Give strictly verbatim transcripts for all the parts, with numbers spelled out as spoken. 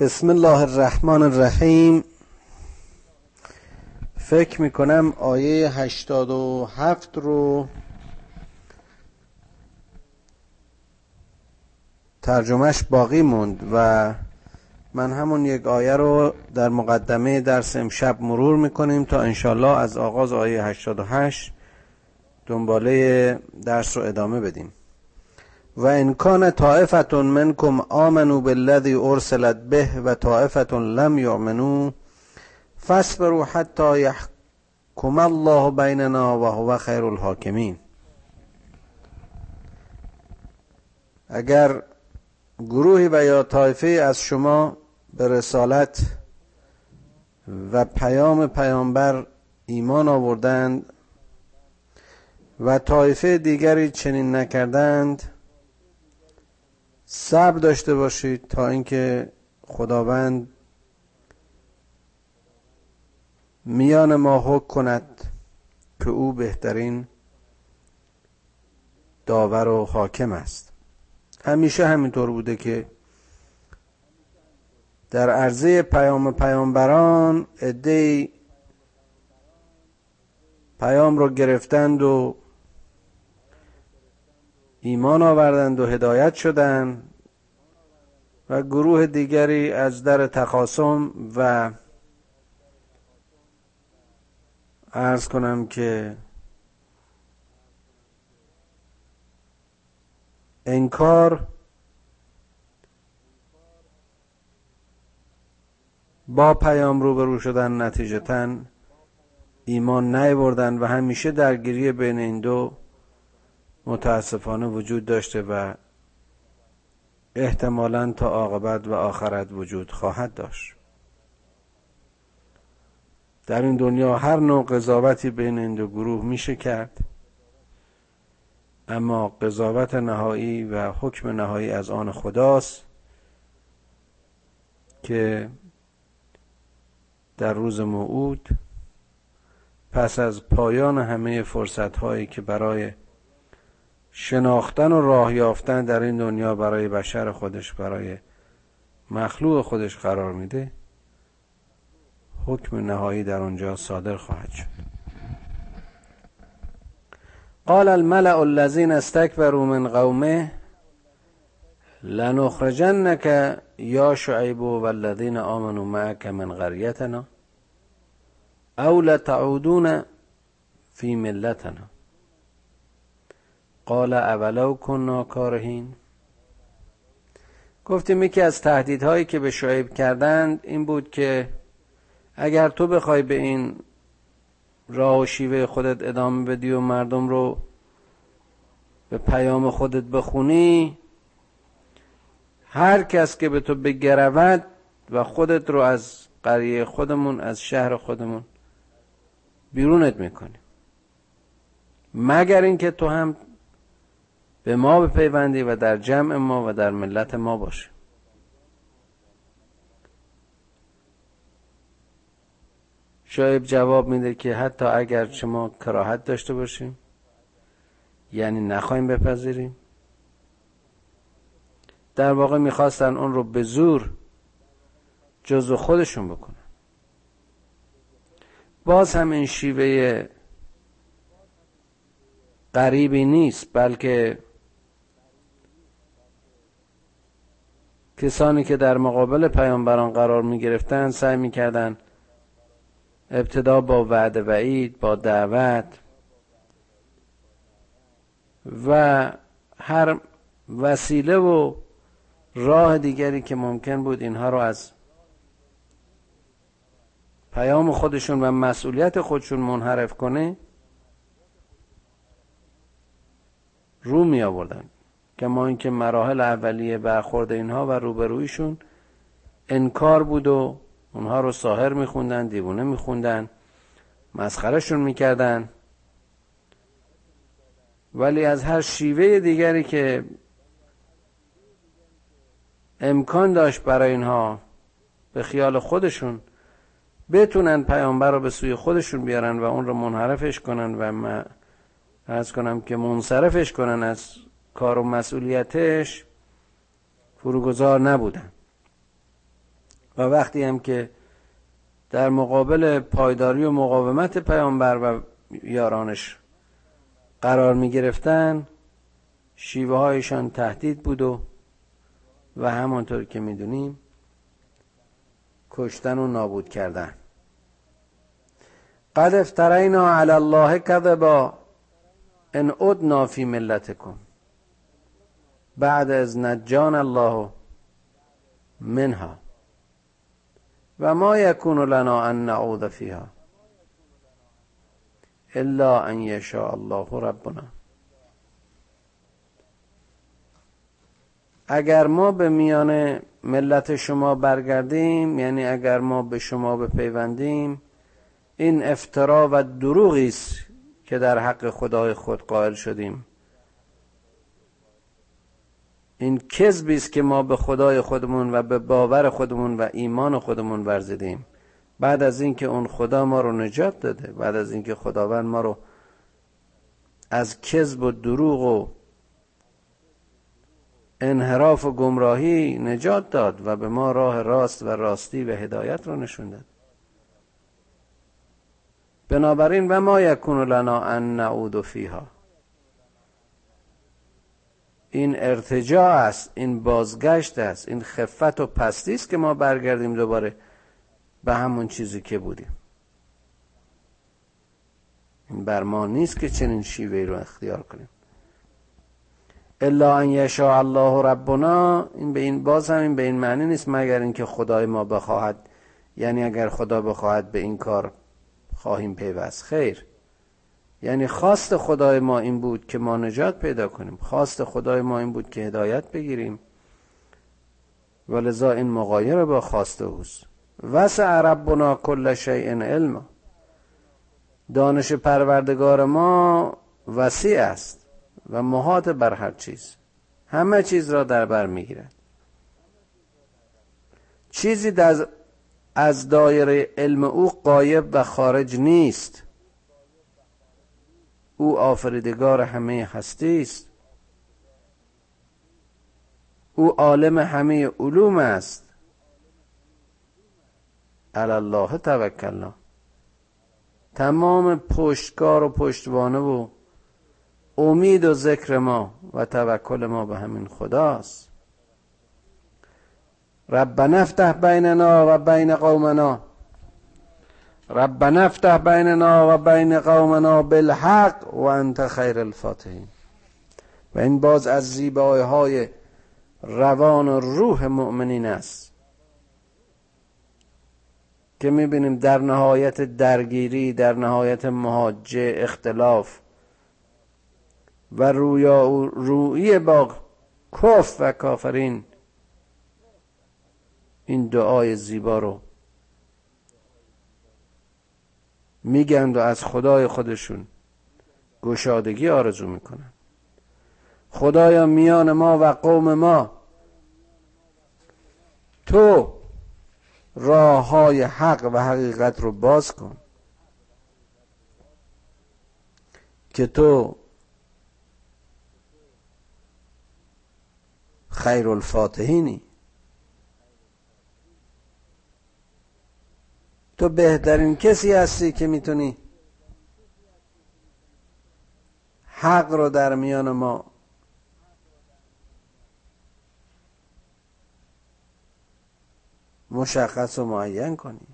بسم الله الرحمن الرحیم. فکر میکنم آیه هشتاد و هفت رو ترجمهش باقی موند و من همون یک آیه رو در مقدمه درس امشب مرور میکنیم تا انشالله از آغاز آیه هشتاد و هشت دنباله درس رو ادامه بدیم. و ان کان طائفة منکم آمنوا بالذی ارسلت به و طائفة لم یؤمنوا فاصبروا حتی یحکم الله بیننا و هو خیر الحاکمین. اگر گروهی و یا طایفه از شما به رسالت و پیام پیامبر ایمان آوردند و طایفه دیگری چنین نکردند، صبر داشته باشید تا اینکه خداوند میان ما حکم کند که او بهترین داور و حاکم است. همیشه همینطور بوده که در عرضه پیام پیامبران عده‌ای پیام رو گرفتند و ایمان آوردند و هدایت شدند و گروه دیگری از در تخاصم و عرض کنم که انکار با پیام روبرو شدن، نتیجتاً ایمان نیاوردند و همیشه درگیری بین این دو متاسفانه وجود داشته و احتمالاً تا عاقبت و آخرت وجود خواهد داشت. در این دنیا هر نوع قضاوتی بین این دو گروه میشه کرد، اما قضاوت نهایی و حکم نهایی از آن خداست که در روز موعود پس از پایان همه فرصت‌هایی که برای شناختن و راه یافتن در این دنیا برای بشر خودش، برای مخلوق خودش قرار میده، حکم نهایی در اونجا صادر خواهد شد. قال الملأ الذين استكبروا من قومه لنخرجنك يا شعيب والذين آمنوا معك من قريتنا او لتعودون في ملتنا قال اولو كنا كارهين. گفتیم یکی از تهدیدهایی که به شعیب کردند این بود که اگر تو بخوای به این راه و شیوه خودت ادامه بدی و مردم رو به پیام خودت بخونی، هر کس که به تو بگرود و خودت رو از قریه خودمون، از شهر خودمون بیرونت میکنیم، مگر اینکه تو هم به ما بپیوندی و در جمع ما و در ملت ما باشی. شعیب جواب میده که حتی اگر چه ما کراهت داشته باشیم، یعنی نخواهیم بپذیریم، در واقع میخواستن اون رو به زور جزو خودشون بکنن. باز هم این شیوه غریبی نیست، بلکه کسانی که در مقابل پیامبران قرار می گرفتن سعی می کردن ابتدا با وعده وعید، با دعوت و هر وسیله و راه دیگری که ممکن بود اینها رو از پیام خودشون و مسئولیت خودشون منحرف کنه رو می آوردن. کما اینکه مراحل اولیه برخورد اینها و روبرویشون انکار بود و اونها رو ساحر می خوندن، دیوانه می خوندن، مسخرشون می کردن. ولی از هر شیوه دیگری که امکان داشت برای اینها به خیال خودشون بتونن پیامبر رو به سوی خودشون بیارن و اون رو منحرفش کنن و من عرض کنم که منصرفش کنن از کار و مسئولیتش، فروگذار نبودن. و وقتی هم که در مقابل پایداری و مقاومت پیامبر و یارانش قرار می گرفتن، شیوه هایشان تهدید بود و و همانطور که می دونیم کشتن و نابود کردن. قد افترینا علی الله کذبا ان عدنا فی ملتکم بعد از نجان الله منها و ما یکون لنا ان نعود فیها الا ان یشاء الله ربنا. اگر ما به میان ملت شما برگردیم، یعنی اگر ما به شما بپیوندیم، این افترا و دروغی است که در حق خدای خود قائل شدیم. این کذبی است که ما به خدای خودمون و به باور خودمون و ایمان خودمون ورزیدیم، بعد از اینکه اون خدا ما رو نجات داده، بعد از اینکه خداوند ما رو از کذب و دروغ و انحراف و گمراهی نجات داد و به ما راه راست و راستی و هدایت رو نشون داد. بنابراین و ما یکون لنا ان نعود فیها، این ارتجاع است، این بازگشت است، این خفت و پستی است که ما برگردیم دوباره به همون چیزی که بودیم. این بر ما نیست که چنین شیوهی رو اختیار کنیم. الا ان یشاء الله ربنا، این به این باز هم این به این معنی نیست مگر اینکه خدای ما بخواهد، یعنی اگر خدا بخواهد به این کار خواهیم پیوست. خیر، یعنی خواست خدای ما این بود که ما نجات پیدا کنیم، خواست خدای ما این بود که هدایت بگیریم، ولذا این مغایره با خواست اوست. وسع ربنا کل شیء علما، دانش پروردگار ما وسیع است و محاط بر هر چیز، همه چیز را در بر میگیرد. چیزی از دایره علم او غایب و خارج نیست. او آفریدگار همه هستی است، او عالم همه علوم است. علی الله توکلنا، تمام پشتکار و پشتوانه و امید و ذکر ما و توکل ما به همین خداست. ربنا افتح بیننا و بین قومنا، ربنا افتح بیننا و بین قومنا بالحق و انت خیر الفاتحین. و این باز از زیبایی های روان و روح مؤمنین است که میبینیم در نهایت درگیری، در نهایت محاجه، اختلاف و رویارویی با کفر و کافرین، این دعای زیبا رو میگند و از خدای خودشون گشادگی آرزو میکنن. خدایا میان ما و قوم ما تو راه های حق و حقیقت رو باز کن که تو خیر الفاتحینی، تو بهترین کسی هستی که میتونی حق رو در میان ما مشخص و معین کنی.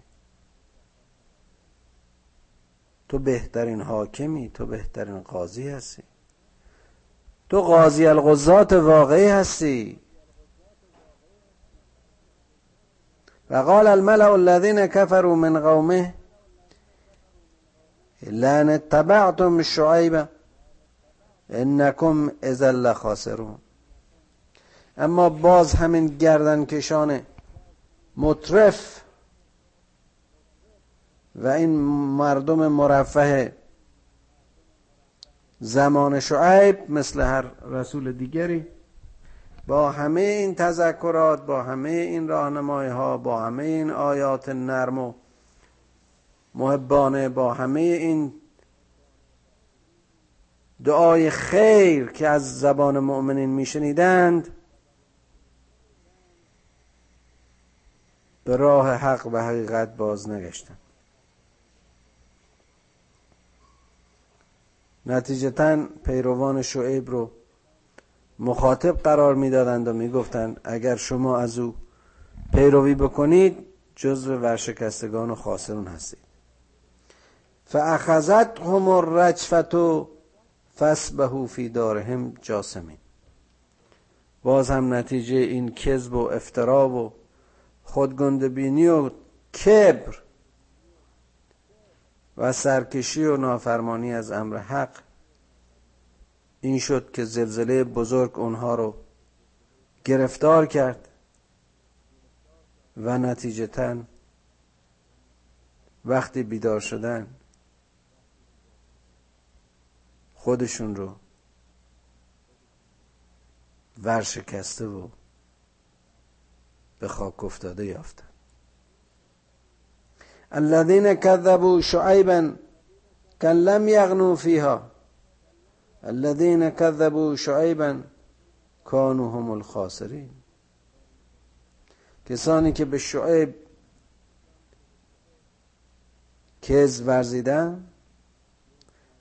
تو بهترین حاکمی، تو بهترین قاضی هستی، تو قاضی القضات واقعی هستی. و قال الملأ الذين كفروا من قومه إلا أن اتبعتم شعيبا إنكم إذا لخاسرون. اما باز همین گردن کشان مطرف و این مردم مرفه زمان شعیب مثل هر رسول دیگری با همه این تذکرات، با همه این راهنمایی ها، با همه این آیات نرم و محبانه، با همه این دعای خیر که از زبان مؤمنین میشنیدند، به راه حق و حقیقت باز نگشتند. نتیجتاً پیروان شعیب رو مخاطب قرار میدادند و میگفتند اگر شما از او پیروی بکنید جزو ورشکستگان و خاسرون هستید. فاخذتهم الرجفه فاصبحوا فی دارهم جاثمین. باز هم نتیجه این کذب و افترا و خودگندبینی و کبر و سرکشی و نافرمانی از امر حق این شد که زلزله بزرگ اونها رو گرفتار کرد و نتیجتاً وقتی بیدار شدن خودشون رو ورشکسته و به خاک افتاده یافتن. الذين كذبوا شعيبا كان لم يغنوا فيها الذين كذبوا شعيبا كانوا هم الخاسرين. کسانی که به شعیب کذب ورزیدن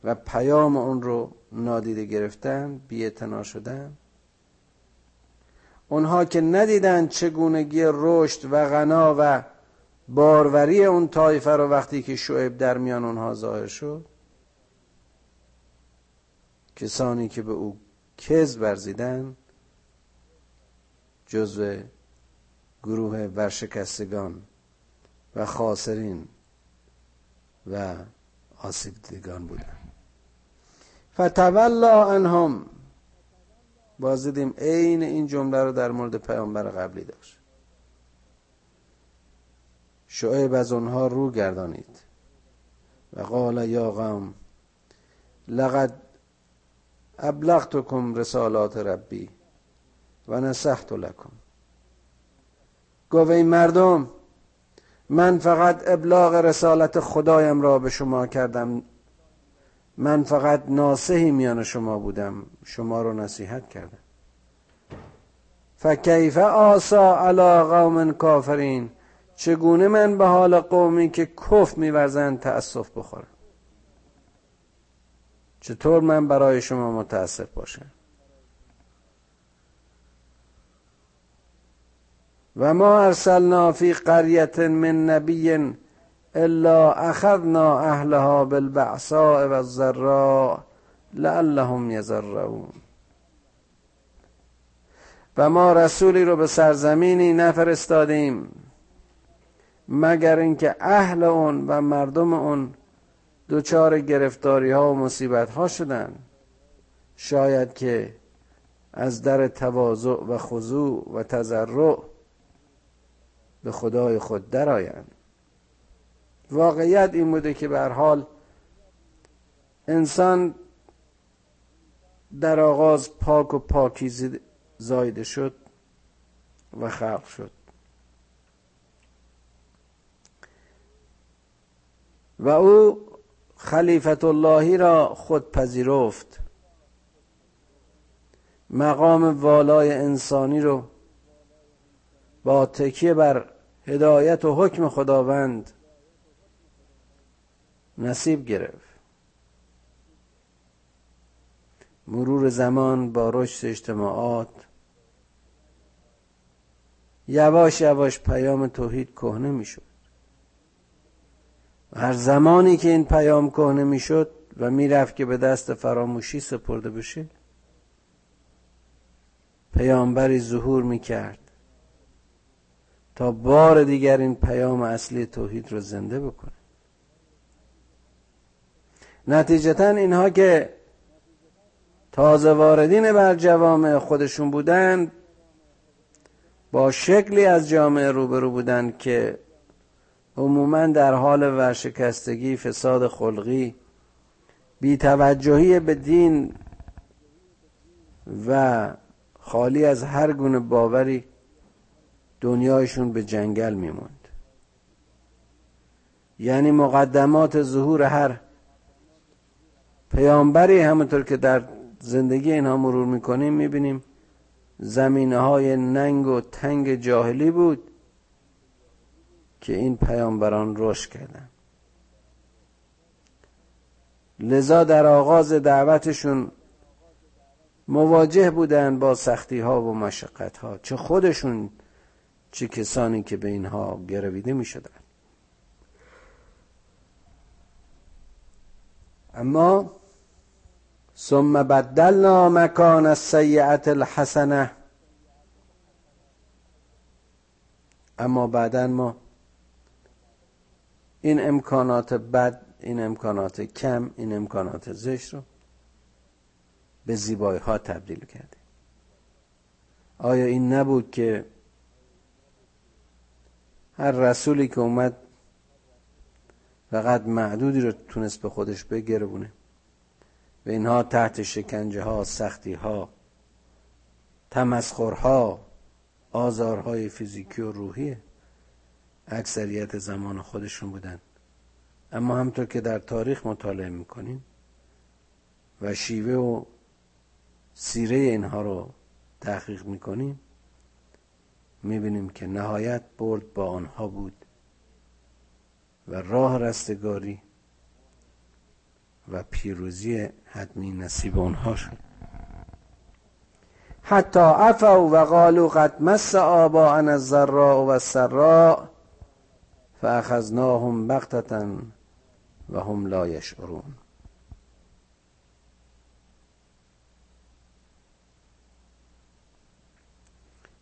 و پیام اون رو نادیده گرفتن، بی‌اعتنا شدن، اونها که ندیدن چگونگی رشد و غنا و باروری اون طایفه رو وقتی که شعیب در میان اونها ظاهر شد، کسانی که به او کذب ورزیدن جزو گروه ورشکستگان و خاسرین و آسیب دیدگان بودند. فتولی عنهم. باز دیدیم عین این جمله رو در مورد پیامبر قبلی داشت. شعیب از اونها رو گردانید و قال یا قوم لقد ابلغتكم رسالات ربی و نصحت لكم. گفت ای مردم من فقط ابلاغ رسالت خدایم را به شما کردم، من فقط ناصحی میان شما بودم، شما رو نصیحت کردم. فکیف آسا علی قوم کافرین. چگونه من به حال قومی که کفر می‌ورزند تأسف بخورم؟ چطور من برای شما متأسف باشم؟ و ما ارسلنا فی قریة من نبی الا اخذنا اهلها بالبعثاء و الضراء لعلهم یضرعون. و ما رسولی رو به سرزمینی نفرستادیم مگر اینکه اهل اون و مردم اون دوچار گرفتاری ها و مصیبت ها شدن، شاید که از در تواضع و خضوع و تضرع به خدای خود درآیند. واقعیت این بوده که به هر حال انسان در آغاز پاک و پاکیزه زایده شد و خلق شد و او خلیفت اللهی را خود پذیرفت، مقام والای انسانی رو با تکیه بر هدایت و حکم خداوند نصیب گرفت. مرور زمان با رشد اجتماعات یواش یواش پیام توحید کهنه می شد. هر زمانی که این پیام کهنه می شد و می رفت که به دست فراموشی سپرده بشه، پیامبری ظهور می کرد تا بار دیگر این پیام اصلی توحید رو زنده بکنه. نتیجتاً اینها که تازه واردین بر جوامع خودشون بودن، با شکلی از جامعه روبرو بودن که عموماً در حال ورشکستگی، فساد خلقی، بی‌توجهی به دین و خالی از هر گونه باوری دنیایشون به جنگل میموند. یعنی مقدمات ظهور هر پیامبری همونطور که در زندگی اینها مرور میکنیم میبینیم زمینه های ننگ و تنگ جاهلی بود که این پیامبران رشد کردن. لذا در آغاز دعوتشون مواجه بودن با سختی ها و مشقت ها، چه خودشون چه کسانی که به اینها گرویده می شدن. اما ثم بدلنا مکان السیئة الحسنه، اما بعداً ما این امکانات بد، این امکانات کم، این امکانات زشت رو به زیبایی ها تبدیل کرده. آیا این نبود که هر رسولی که اومد فقط معدودی رو تونست به خودش بگربونه و اینها تحت شکنجه ها، سختی ها، تمسخر ها، آزارهای فیزیکی و روحی اکثریت زمان خودشون بودن؟ اما همطور که در تاریخ مطالعه میکنیم و شیوه و سیره اینها رو تحقیق میکنیم، میبینیم که نهایت برد با آنها بود و راه رستگاری و پیروزی حتمی نصیب آنها شد. حتی عفوا و قالوا قد مس آباءنا الضراء و السراء فاخذناهم بغتة و هم لا یشعرون.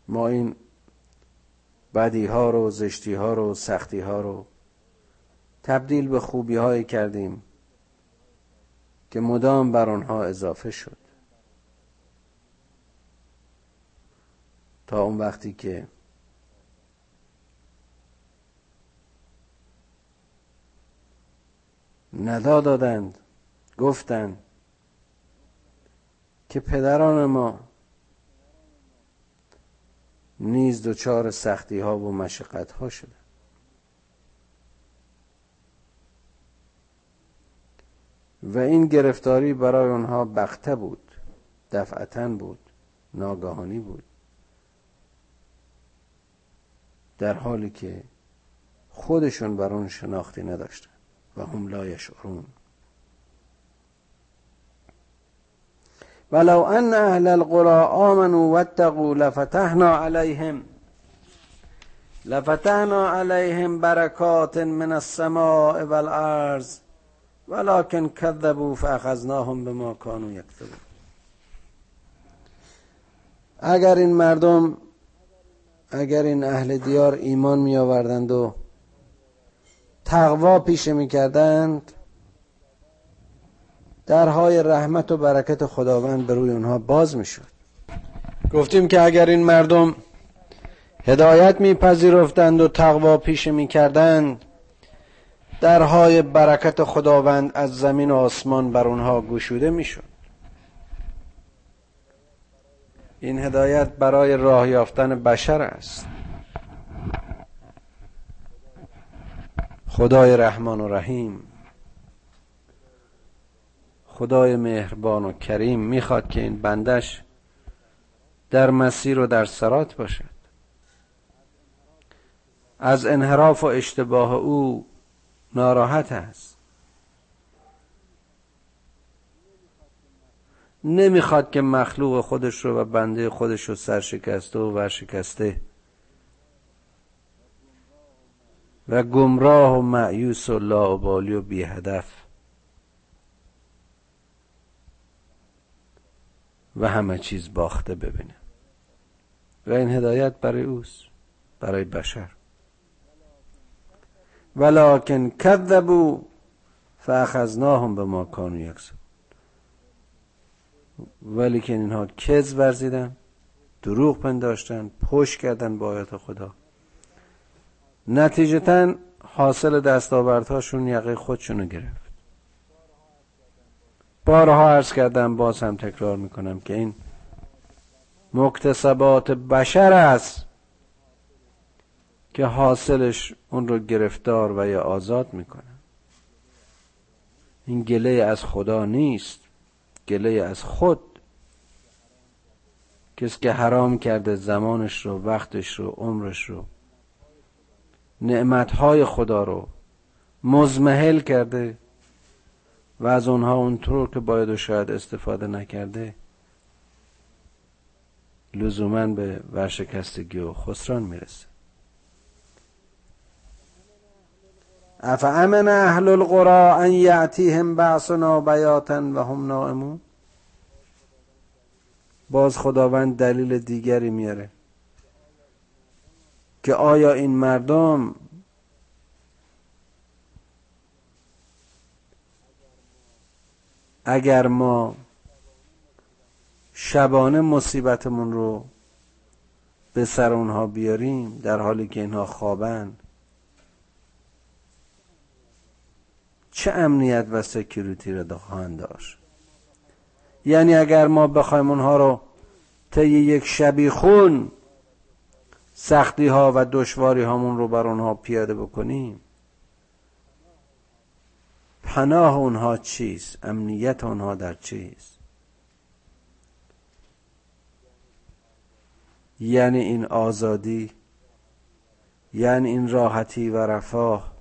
ما این بدی ها رو، زشتی ها رو، سختی ها رو تبدیل به خوبی هایی کردیم که مدام بر آنها اضافه شد، تا اون وقتی که ندا دادند، گفتند که پدران ما نیز دوچار سختی ها و مشقت ها شدند. و این گرفتاری برای آنها بغته بود، دفعتاً بود، ناگهانی بود، در حالی که خودشون بر اون شناختی نداشتن و هم لا یشعرون. ولو ان اهل القرى آمنوا واتقوا لفتحنا عليهم لفتحنا عليهم برکات من السماء والارض ولكن كذبوا فاخذناهم بما كانوا يكذبون. اگر این مردم، اگر این اهل دیار ایمان می آوردند و تقوا پیشه می کردند، درهای رحمت و برکت خداوند بر روی اونها باز می شد. گفتیم که اگر این مردم هدایت می پذیرفتند و تقوا پیشه می کردند، درهای برکت خداوند از زمین و آسمان بر اونها گشوده می شد. این هدایت برای راه یافتن بشر است. خدای رحمان و رحیم، خدای مهربان و کریم میخواد که این بندش در مسیر و در صراط باشد. از انحراف و اشتباه او ناراحت است. نمیخواد که مخلوق خودش رو و بنده خودش رو سرشکسته و ورشکسته و گمراه و مأیوس و لاابالی و بی هدف و همه چیز باخته ببینه. و این هدایت برای اوست، برای بشر. ولکن کذبوا فاخذناهم بما کانوا یکسبون. ولی که اینها کذب ورزیدن، دروغ پنداشتن، پشت کردن با آیات خدا، نتیجتاً حاصل دستاوردهاشون یقه خودشونو گرفت. بارها عرض کردم، باز هم تکرار میکنم که این مکتسبات بشر است که حاصلش اون رو گرفتار و یا آزاد میکنه. این گله از خدا نیست، گله از خود. کسی که حرام کرده زمانش رو، وقتش رو، عمرش رو نعمتهای خدا رو مزمحل کرده و از اونها اونطور که باید و شاید استفاده نکرده، لزوماً به ورشکستگی و خسران میرسه. افامن اهل القرى ان یاتیهم بأسنا بیاتا و هم نائمون. باز خداوند دلیل دیگری میاره که آیا این مردم اگر ما شبانه مصیبتمون رو به سر اونها بیاریم در حالی که اینها خوابن، چه امنیت و سکیوریتی رو خواهند داشت؟ یعنی اگر ما بخوایم اونها رو طی یک شبیخون سختی ها و دشواری هامون رو بر اونها پیاده بکنیم، پناه اونها چیست؟ امنیت اونها در چیست؟ یعنی این آزادی، یعنی این راحتی و رفاه،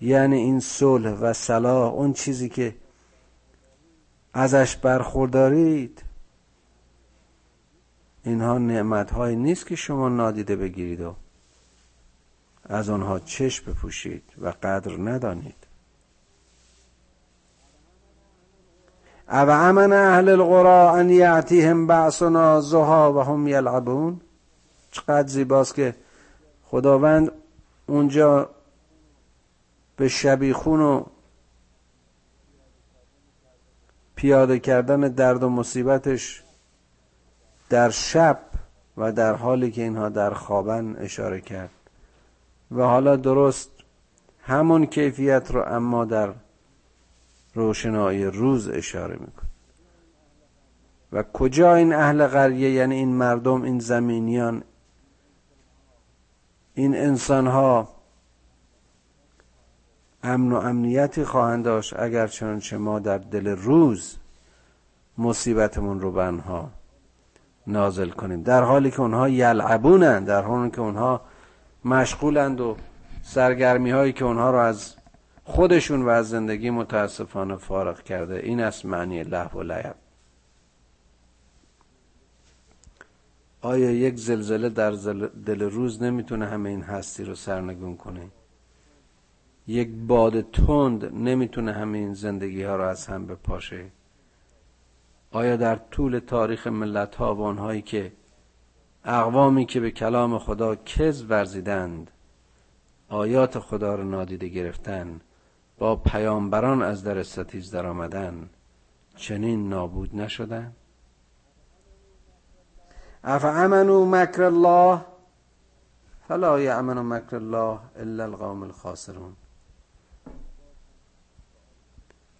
یعنی این صلح و صلاح، اون چیزی که ازش برخوردارید، اینها نعمت‌هایی نیست که شما نادیده بگیرید و از آنها چشم بپوشید و قدر ندانید. او امن اهل القرى ان یأتیهم بأسنا ضحی و هم یلعبون. چقدر زیباست که خداوند اونجا به شبیخون و پیاده کردن درد و مصیبتش در شب و در حالی که اینها در خوابن اشاره کرد و حالا درست همون کیفیت رو اما در روشنایی روز اشاره میکنه. و کجا این اهل قریه، یعنی این مردم، این زمینیان، این انسانها امن و امنیتی خواهند داشت اگر چنانچه ما در دل روز مصیبتمون رو به آنها نازل کنیم، در حالی که اونها یلعبونند، در حالی که اونها مشغولند و سرگرمی هایی که اونها رو از خودشون و از زندگی متاسفانه فارغ کرده. این است معنی لهو و لعب. آیا یک زلزله در دل روز نمیتونه همه این هستی رو سرنگون کنه؟ یک باد تند نمیتونه همه این زندگی ها رو از هم بپاشه؟ آیا در طول تاریخ ملت ها و آنهایی که اقوامی که به کلام خدا کذب ورزیدند، آیات خدا رو نادیده گرفتن، با پیامبران از در ستیز در آمدن، چنین نابود نشدن؟ افامنوا مکر الله فلا یأمن مکر الله الا القوم الخاسرون.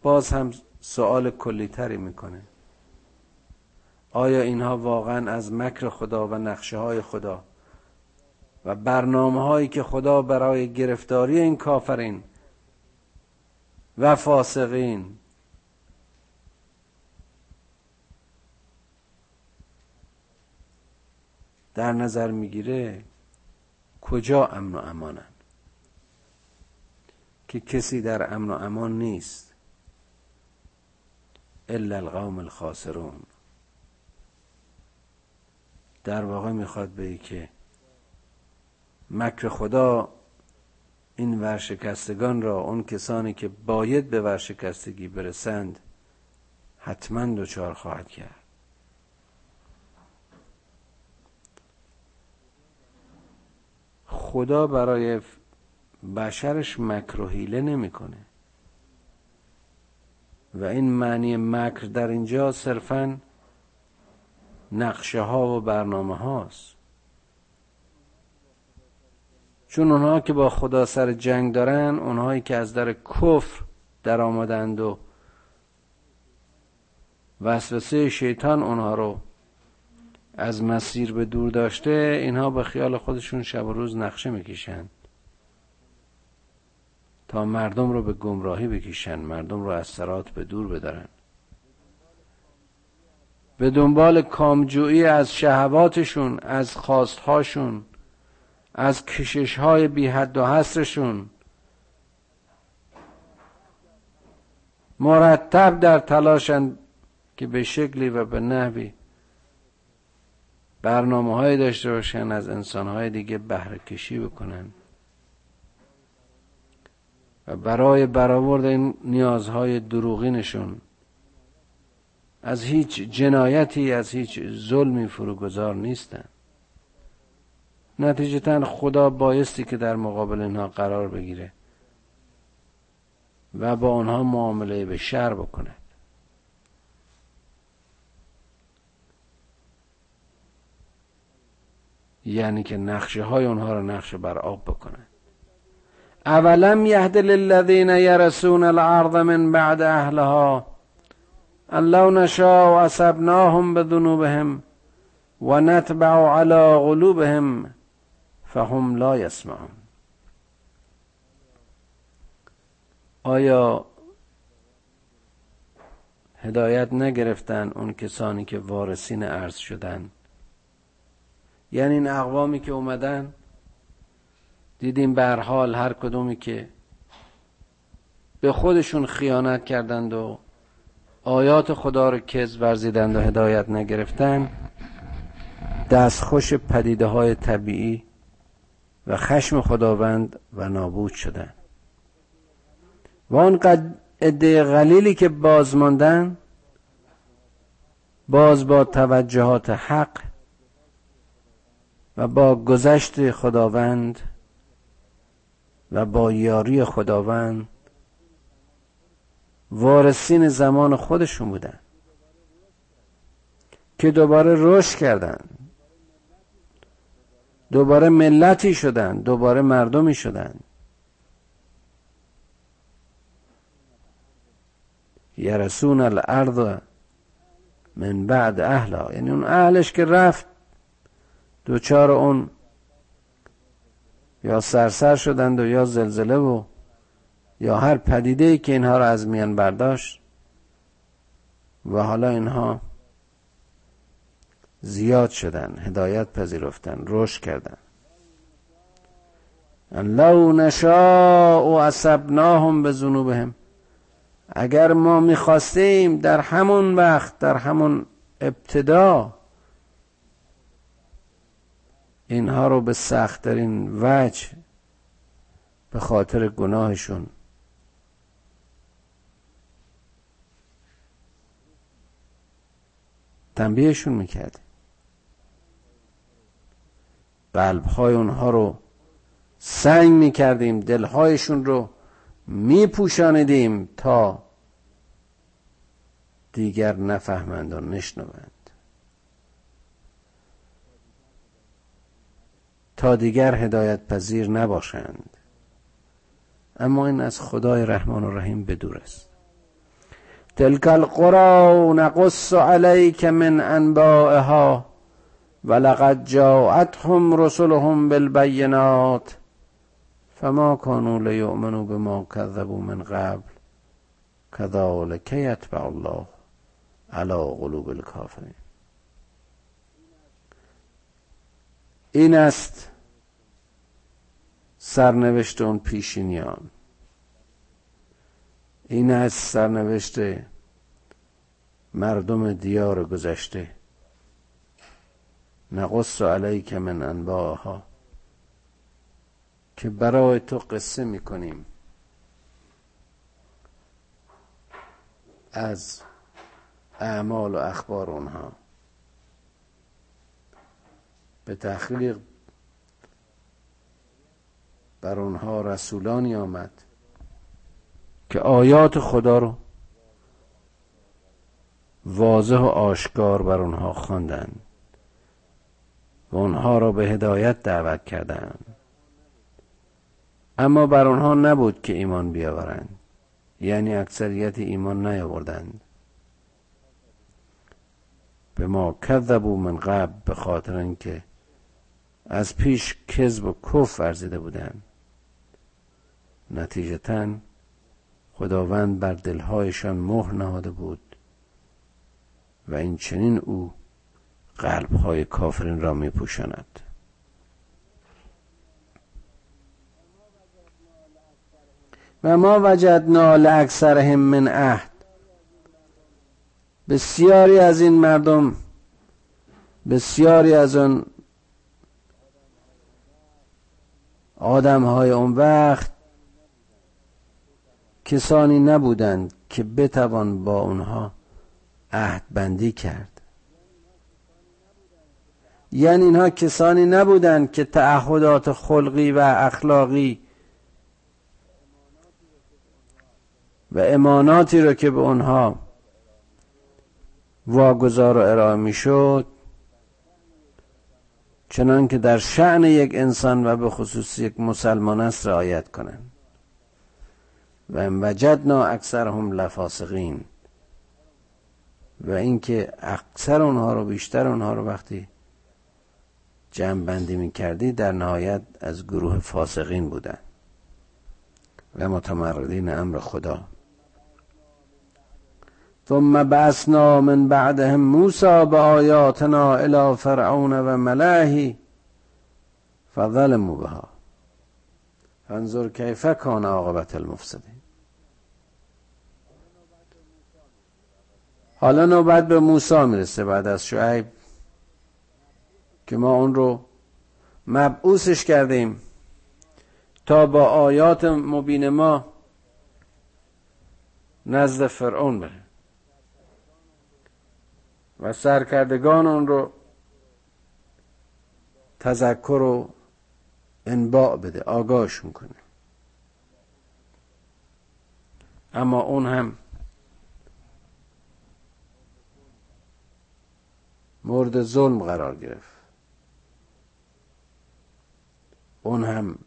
باز هم سؤال کلی تری میکنه، آیا اینها واقعا از مکر خدا و نقشه های خدا و برنامه هایی که خدا برای گرفتاری این کافرین و فاسقین در نظر میگیره، کجا امن و امانن که کسی در امن و امان نیست؟ الا القوم الخاسرون. در واقع میخواد بگه که مکر خدا این ورشکستگان را، اون کسانی که باید به ورشکستگی برسند، حتما دوچار خواهد کرد. خدا برای بشرش مکر و حیله نمی کنه و این معنی مکر در اینجا صرفاً نقشه ها و برنامه هاست، چون اونها که با خدا سر جنگ دارن، اونهایی که از در کفر در آمدند و وسوسه شیطان اونها رو از مسیر به دور داشته، اینها به خیال خودشون شب و روز نقشه میکشند تا مردم رو به گمراهی بکشند، مردم رو از صراط به دور بدارن، به دنبال کامجویی از شهواتشون، از خواستهاشون، از کشش های بی حد و حصرشون مرتب در تلاشن که به شکلی و به نحوی برنامه های داشته باشن از انسان های دیگه بهره کشی بکنن و برای برآورد این نیازهای دروغینشون از هیچ جنایتی، از هیچ ظلمی فروگذار نیستن. نتیجتاً خدا بایستی که در مقابل اینها قرار بگیره و با آنها معامله به شر بکنه. یعنی که نقشه های آنها را نقشه بر آب بکنه. اولم یهد للذین یرثون الارض من بعد اهلها ان لو نشاء اصبناهم بذنوبهم و نتبع علی قلوبهم فهم لا یسمعون. آیا هدایت نگرفتن اون کسانی که وارثین ارث شدن؟ یعنی این اقوامی که اومدن دیدیم به هر حال هر کدومی که به خودشون خیانت کردند و آیات خدا رو کذب ورزیدند و هدایت نگرفتند، دستخوش پدیده های طبیعی و خشم خداوند و نابود شدند. و اون عده قلیلی که باز ماندن باز با توجهات حق و با گذشت خداوند و با یاری خداوند وارثین زمان خودشون بودن که دوباره رشد کردن، دوباره ملتی شدن، دوباره مردمی شدن. یرثون الارض من بعد اهلها، یعنی اون اهلش که رفت دوچار اون یا سرسر شدند و یا زلزله و یا هر پدیده‌ای که اینها را از میان برداشت و حالا اینها زیاد شدند، هدایت پذیرفتند، رشد کردند. ان لو نشاء اصبناهم بذنوبهم، اگر ما میخواستیم در همون وقت، در همون ابتدا اینها رو به سخت‌ترین وجه به خاطر گناهشون تنبیهشون میکردیم، قلب‌های اونها رو سنگ میکردیم، دل‌هایشون رو میپوشاندیم تا دیگر نفهمند و نشنوند، تا دیگر هدایت پذیر نباشند. اما این از خدای رحمان و رحیم بدور است. تلک القری نقص علیک من انبائها ولقد جاءتهم رسلهم بالبینات فما كانوا لیؤمنوا بما كذبوا من قبل كذلك یطبع الله علی قلوب الکافرین. این است سرنوشت اون پیشینیان، این است سرنوشت مردم دیار گذشته. نقص علیک من انباها، که برای تو قصه میکنیم از اعمال و اخبار اونها، به تحقیق بر اونها رسولانی آمد که آیات خدا رو واضح و آشکار بر اونها خواندند و اونها را به هدایت دعوت کردند، اما بر اونها نبود که ایمان بیاورند، یعنی اکثریت ایمان نیاوردند. به ما کذبوا من قبل، به خاطر اینکه از پیش کذب و کفر ورزیده بودند. نتیجتاً خداوند بر دلهایشان مهر نهاده بود و این چنین او قلبهای کافرین را می پوشاند. و ما وجدنا لاکثرهم من عهد. بسیاری از این مردم، بسیاری از اون آدم های اون وقت کسانی نبودند که بتوان با اونها عهد بندی کرد. یعنی اینها کسانی نبودند که تعهدات خلقی و اخلاقی و اماناتی رو که به اونها واگذار و ارائه می شد، چنان که در شأن یک انسان و به خصوص یک مسلمان است، رعایت کنند. و ان وجدنا اکثرهم لفاسقین. و اینکه اکثر اونها رو، بیشتر اونها رو وقتی جمع بندی می کردی، در نهایت از گروه فاسقین بودن و متمردین امر خدا. ثم بعثنا من بعدهم موسی بآیاتنا الی فرعون و ملئه فظلموا بها فانظر کیف کان عاقبت المفسدین. حالا نوبت به موسی میرسه بعد از شعیب که ما اون رو مبعوثش کردیم تا با آیات مبین ما نزد فرعون بره و سرکردگان اون رو تذکر و انباء بده، آگاهش میکنه. اما اون هم مورد ظلم قرار گرفت، اون هم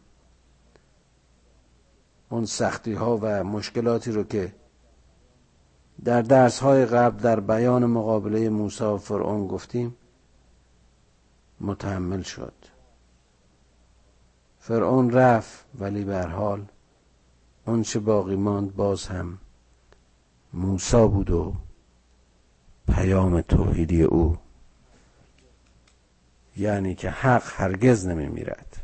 اون سختی ها و مشکلاتی رو که در درس های قبل در بیان مقابله موسی و فرعون گفتیم متحمل شد. فرعون رفت، ولی به هر حال اون چه باقی ماند باز هم موسی بود و پیام توحیدی او، یعنی که حق هرگز نمی میرد.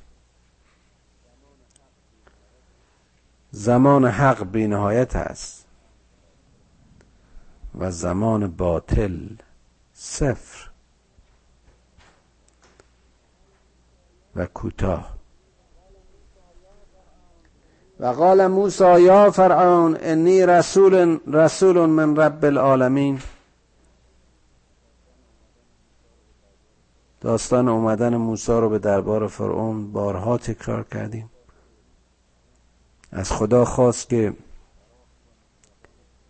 زمان حق بی نهایت است و زمان باطل صفر و کوتاه. و قال موسی یا فرعون انی رسول رسول من رب العالمین. داستان اومدن موسی رو به دربار فرعون بارها تکرار کردیم. از خدا خواست که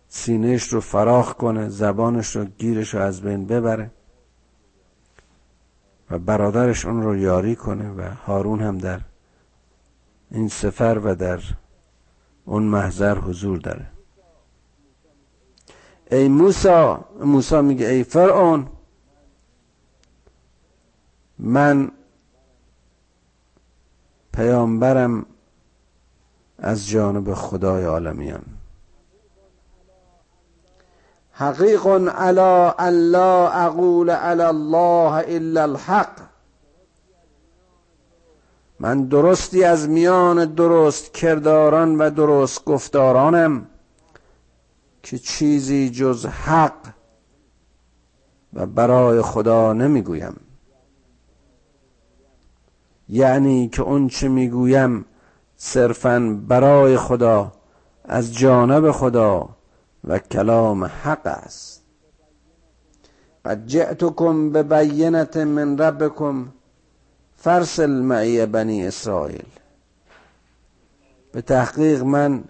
سینهش رو فراخ کنه، زبانش رو، گیرش رو از بین ببره و برادرش اون رو یاری کنه. و هارون هم در این سفر و در اون محضر حضور داره. ای موسی، موسی میگه ای فرعون من پیامبرم از جانب خدای عالمیان. حقیق علی الا اقول علی الله الا الحق. من درستی از میان درست کرداران و درست گفتارانم که چیزی جز حق و برای خدا نمیگویم. یعنی که اون چه میگویم صرفاً برای خدا، از جانب خدا و کلام حق است. قد جئتکم ببینة من ربکم فارسل معی بنی اسرائیل. به تحقیق من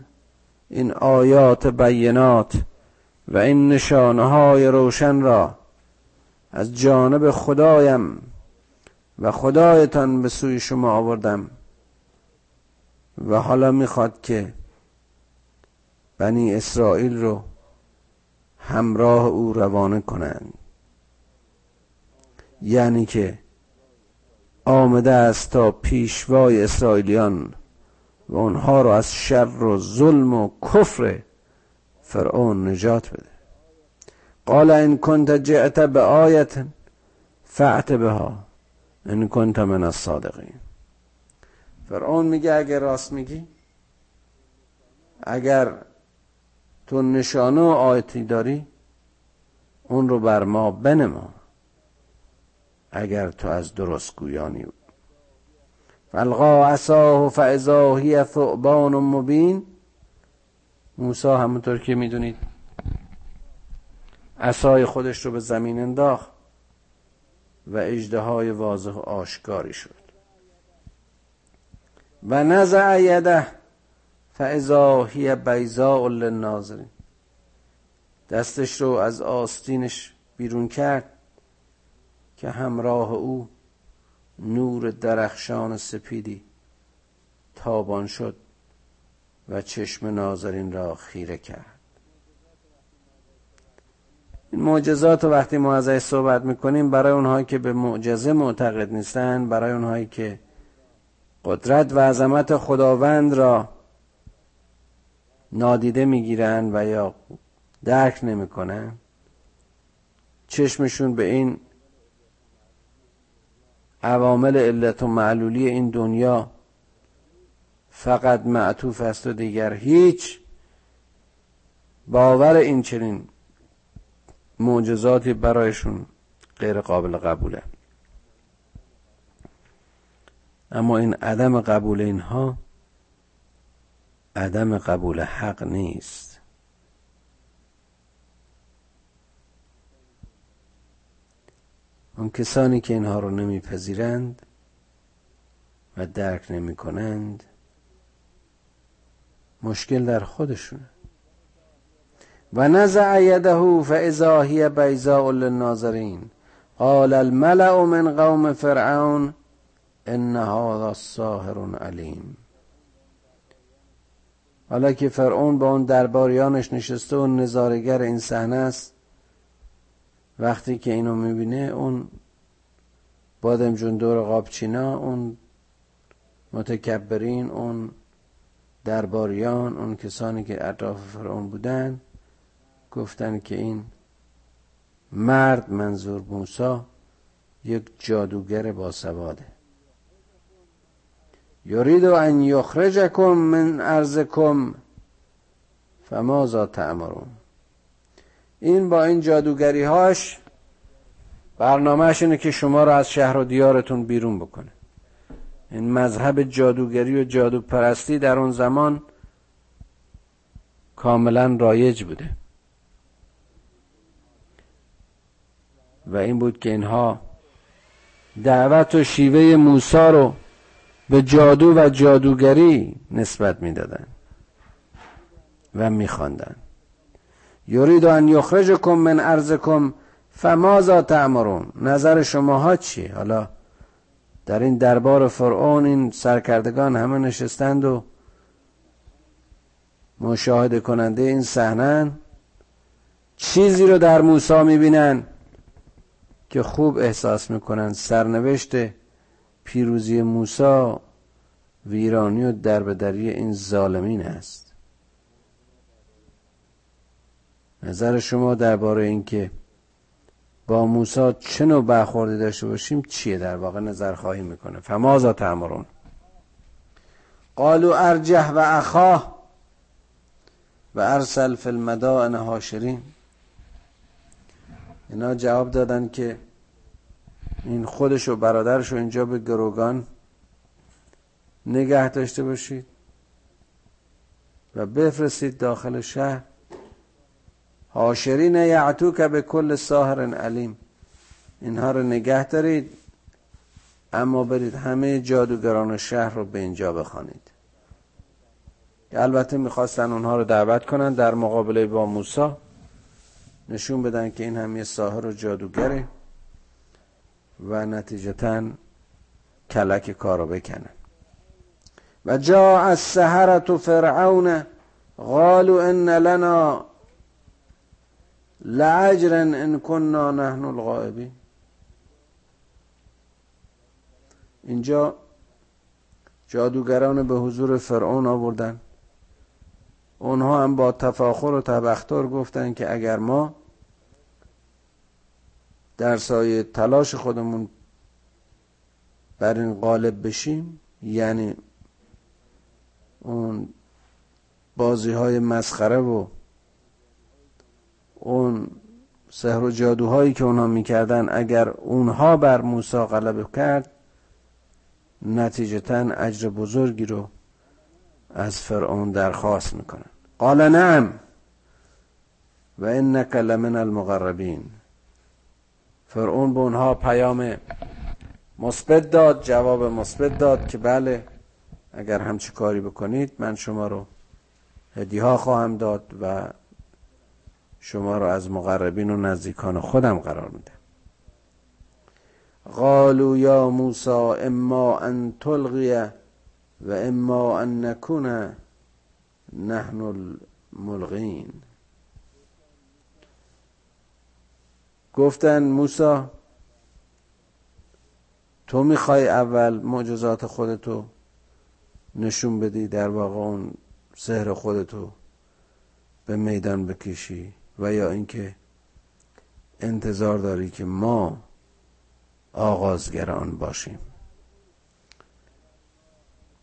این آیات بینات و این نشانه‌های روشن را از جانب خدایم و خدایتان به سوی شما آوردم و حالا میخواد که بنی اسرائیل رو همراه او روانه کنند. یعنی که آمده است تا پیشوای اسرائیلیان و اونها رو از شر و ظلم و کفر فرعون نجات بده. قال ان کنت جئت بآیة فأت بها ان کنت من الصادقین. فرعون میگه اگه راست میگی اگر تو نشانه و آیتی داری اون رو بر ما بنما، اگر تو از درست گویانی. فالقا عصاه فاذا هی ثعبان مبین. موسی همونطور که میدونید عصای خودش رو به زمین انداخت و اژدهای واضح و آشکاری شد. و نزع یده فاذا هی بیضاء للناظرین. دستش رو از آستینش بیرون کرد که همراه او نور درخشان سپیدی تابان شد و چشم ناظرین را خیره کرد. این معجزات رو وقتی ما ازش صحبت میکنیم، برای اونهایی که به معجزه معتقد نیستن، برای اونهایی که قدرت و عظمت خداوند را نادیده میگیرن و یا درک نمیکنن، چشمشون به این عوامل علت و معلولی این دنیا فقط معطوف است و دیگر هیچ باور این چنین معجزاتی برایشون غیر قابل قبوله. اما این عدم قبول اینها عدم قبول حق نیست. اون کسانی که اینها رو نمیپذیرند و درک نمی کنند مشکل در خودشونه. و نزع یده فاذا هی بیضاء للناظرین قال الملأ من قوم فرعون ان هذا الساحر علیم. حالا که فرعون با اون درباریانش نشسته و نظاره‌گر این صحنه است، وقتی که اینو میبینه اون بادمجون دور قابچینا، اون متکبرین، اون درباریان، اون کسانی که اطراف فرعون بودن، گفتن که این مرد، منظور موسی، یک جادوگر باسواده. یرید ان یخرجکم من ارضکم فماذا تأمرون. این با این جادوگری هاش برنامهش اینه که شما رو از شهر و دیارتون بیرون بکنه. این مذهب جادوگری و جادوپرستی در اون زمان کاملا رایج بوده و این بود که اینها دعوت و شیوه موسی رو به جادو و جادوگری نسبت میدادن و میخواندن. یرید ان یخرجکم من ارضکم فماذا تأمرون. نظر شماها چیه؟ حالا در این دربار فرعون این سرکردگان همه نشستند و مشاهده کننده این صحنه چیزی رو در موسی میبینن که خوب احساس میکنن سرنوشت پیروزی موسی ویرانی و دربدری این ظالمین است. نظر شما درباره این که با موسی چه نوع برخوردی داشته باشیم چیه؟ در واقع نظر خواهی میکنه. فماذا تأمرون. قالوا ارجح و اخاه و ارسل فی المدائن حاشرین. اینا جواب دادن که این خودش و برادرش رو اینجا به گروگان نگه داشته باشید و بفرستید داخل شهر. حاشرین یعتوک به کل ساحر علیم. اینها رو نگه دارید، اما برید همه جادوگران شهر رو به اینجا بخوانید. البته میخواستن اونها رو دعوت کنن در مقابله با موسی، نشون بدن که این هم یه ساحر و جادوگره و نتیجتاً کلک کار رو بکنن. و جاء السحرة فرعون قالوا ان لنا لأجرا ان كنا نحن الغائبین. اینجا جادوگران به حضور فرعون آوردن، اونها هم با تفاخر و تبختر گفتن که اگر ما در سایه تلاش خودمون بر این غالب بشیم، یعنی اون بازی های مسخره و اون سحر و جادوهایی که اونها میکردن اگر اونها بر موسی غلبه کرد، نتیجتاً اجر بزرگی رو از فرعون درخواست میکنن. قال نعم و انک لمن المقربین. فرعون به اونها پیام مثبت داد، جواب مثبت داد که بله اگر همچی کاری بکنید من شما رو هدیه ها خواهم داد و شما رو از مقربین و نزدیکان خودم قرار میدم. قالوا یا موسی اما ان تلقی و اما ان نکون نحن الملقین. گفتن موسی تو میخوای اول معجزات خودتو نشون بدی، در واقع اون سحر خودتو به میدان بکشی، و یا اینکه انتظار داری که ما آغازگران باشیم؟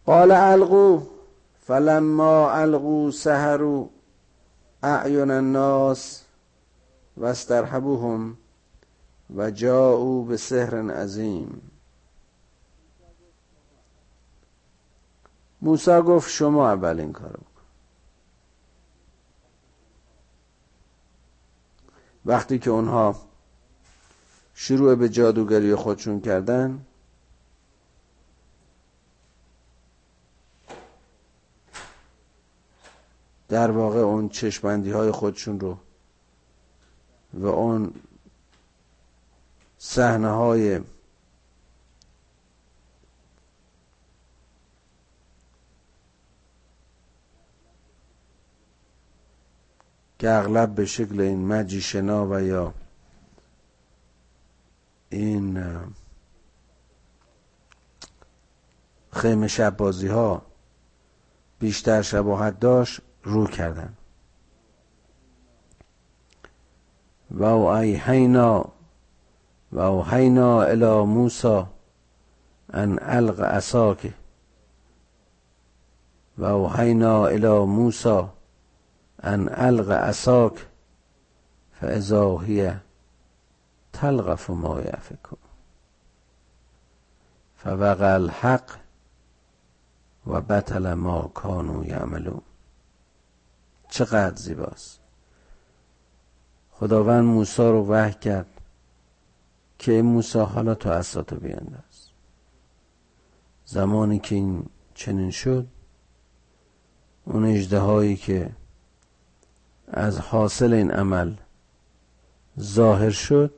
قال القوا فلما القوا سحروا اعین الناس و استرهبوهم و جاءوا بسحر عظیم. موسی گفت شما اول این کارو بکن. وقتی که اونها شروع به جادوگری خودشون کردن، در واقع اون چشمندی های خودشون رو و اون صحنه های که اغلب به شکل این ماجیشنا و یا این خیمه شب بازی ها بیشتر شباهت داشت رو کردن. و اوحینا و اوحینا الی موسی ان الق عصاک و اوحینا الی موسی ان الق عصاک فاذا هی تلقف ما یفکون فوقع الحق و بطل ما کانوا یعملون. چقدر زیباست. خداوند موسی رو وحی کرد که این موسی حالا تو عصاتو بینداز. زمانی که این چنین شد، اون اژدهایی که از حاصل این عمل ظاهر شد،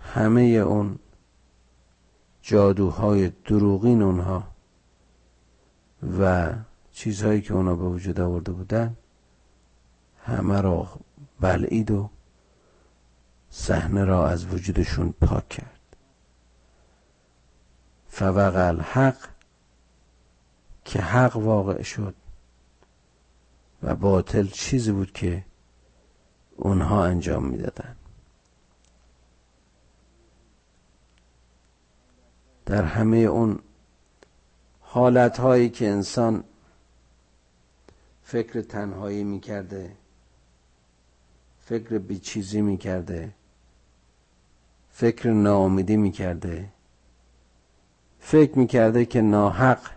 همه اون جادوهای دروغین اونها و چیزهایی که اونها به وجود آورده بودن همه رو بلعید و صحنه را از وجودشون پاک کرد. فوقع الحق، که حق واقع شد و باطل چیزی بود که اونها انجام میدادن. در همه اون حالتهایی که انسان فکر تنهایی میکرده، فکر بیچیزی میکرده، فکر ناامیدی میکرده، فکر میکرده که ناحق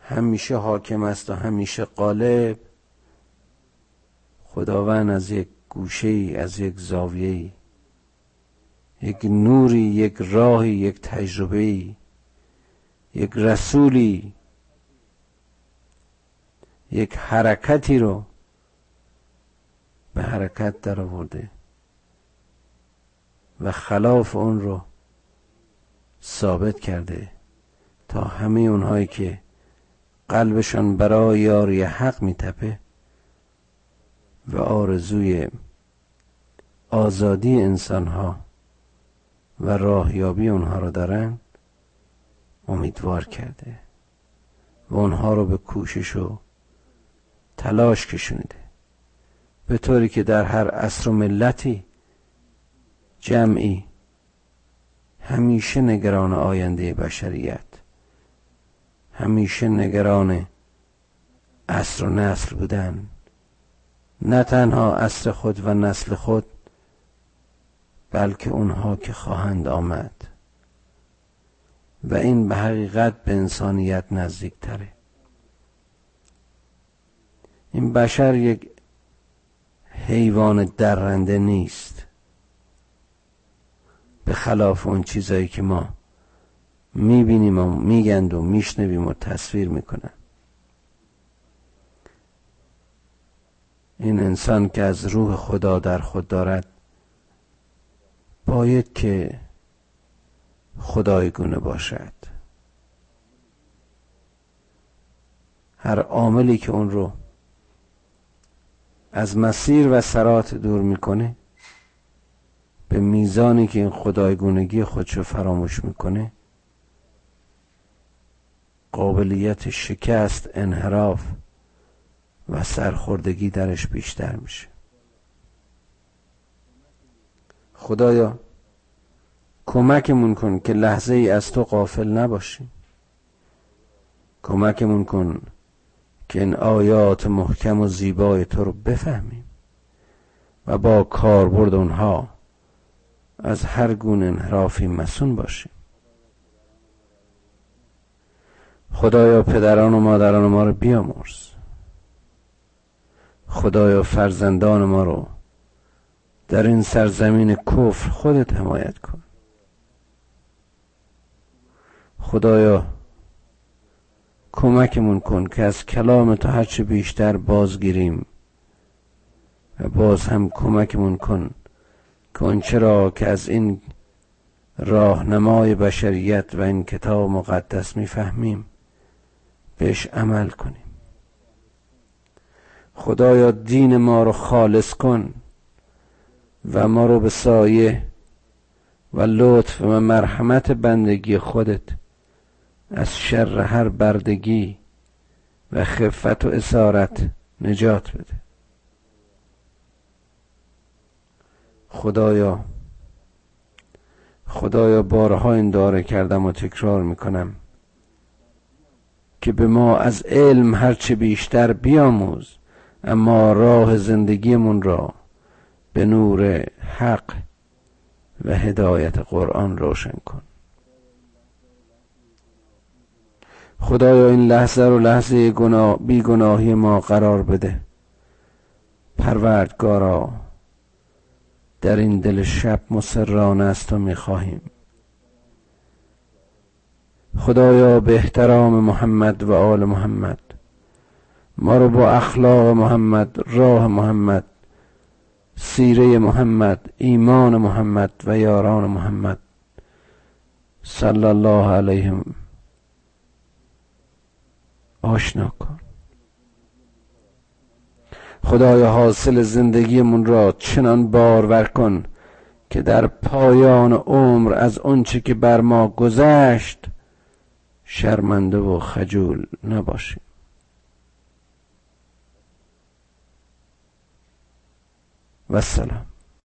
همیشه حاکم است و همیشه غالب، خداوند از یک گوشه‌ای، از یک زاویه‌ای، یک نوری، یک راهی، یک تجربه‌ای، یک رسولی، یک حرکتی رو به حرکت در آورده و خلاف اون رو ثابت کرده تا همه اونهایی که قلبشان برای یاری حق میتپه و آرزوی آزادی انسانها و راهیابی اونها رو دارن امیدوار کرده و اونها رو به کوشش و تلاش کشونده، به طوری که در هر عصر و ملتی جمعی همیشه نگران آینده بشریت، همیشه نگران عصر و نسل بودن، نه تنها عصر خود و نسل خود، بلکه اونها که خواهند آمد. و این به حقیقت به انسانیت نزدیک تره. این بشر یک حیوان درنده نیست، به خلاف اون چیزایی که ما میبینیم و میگند و میشنویم و تصویر میکنن. این انسان که از روح خدا در خود دارد باید که خدایگونه باشد. هر عاملی که اون رو از مسیر و صراط دور میکنه، به میزانی که این خدایگونگی خودشو فراموش میکنه، قابلیت شکست، انحراف و سرخوردگی درش بیشتر میشه. خدایا کمکمون کن که لحظه ای از تو غافل نباشیم. کمکمون کن که این آیات محکم و زیبای تو رو بفهمیم و با کاربرد اونها از هر گونه انحرافی مصون باشیم. خدایا پدران و مادران ما رو بیامرز. خدایا فرزندان ما رو در این سرزمین کفر خودت حمایت کن. خدایا کمکمون کن که از کلام تو هرچه بیشتر بازگیریم و باز هم کمکمون کن که آنچه را که از این راهنمای بشریت و این کتاب مقدس میفهمیم بهش عمل کنیم. خدایا دین ما رو خالص کن و ما رو به سایه و لطف و مرحمت بندگی خودت از شر هر بردگی و خفت و اسارت نجات بده. خدایا خدایا بارها این دعا کردم و تکرار میکنم که به ما از علم هرچه بیشتر بیاموز، اما راه زندگیمون را به نور حق و هدایت قرآن روشن کن. خدایا این لحظه رو لحظه گناه بی گناهی ما قرار بده. پروردگارا در این دل شب مسررانه از تو میخواهیم. خدایا به احترام محمد و آل محمد ما رو با اخلاق محمد، راه محمد، سیره محمد، ایمان محمد و یاران محمد صلی الله علیهم آشنا کن. خدایا حاصل زندگیمون را چنان بارور کن که در پایان عمر از آنچه که بر ما گذشت شرمنده و خجول نباشیم. و السلام.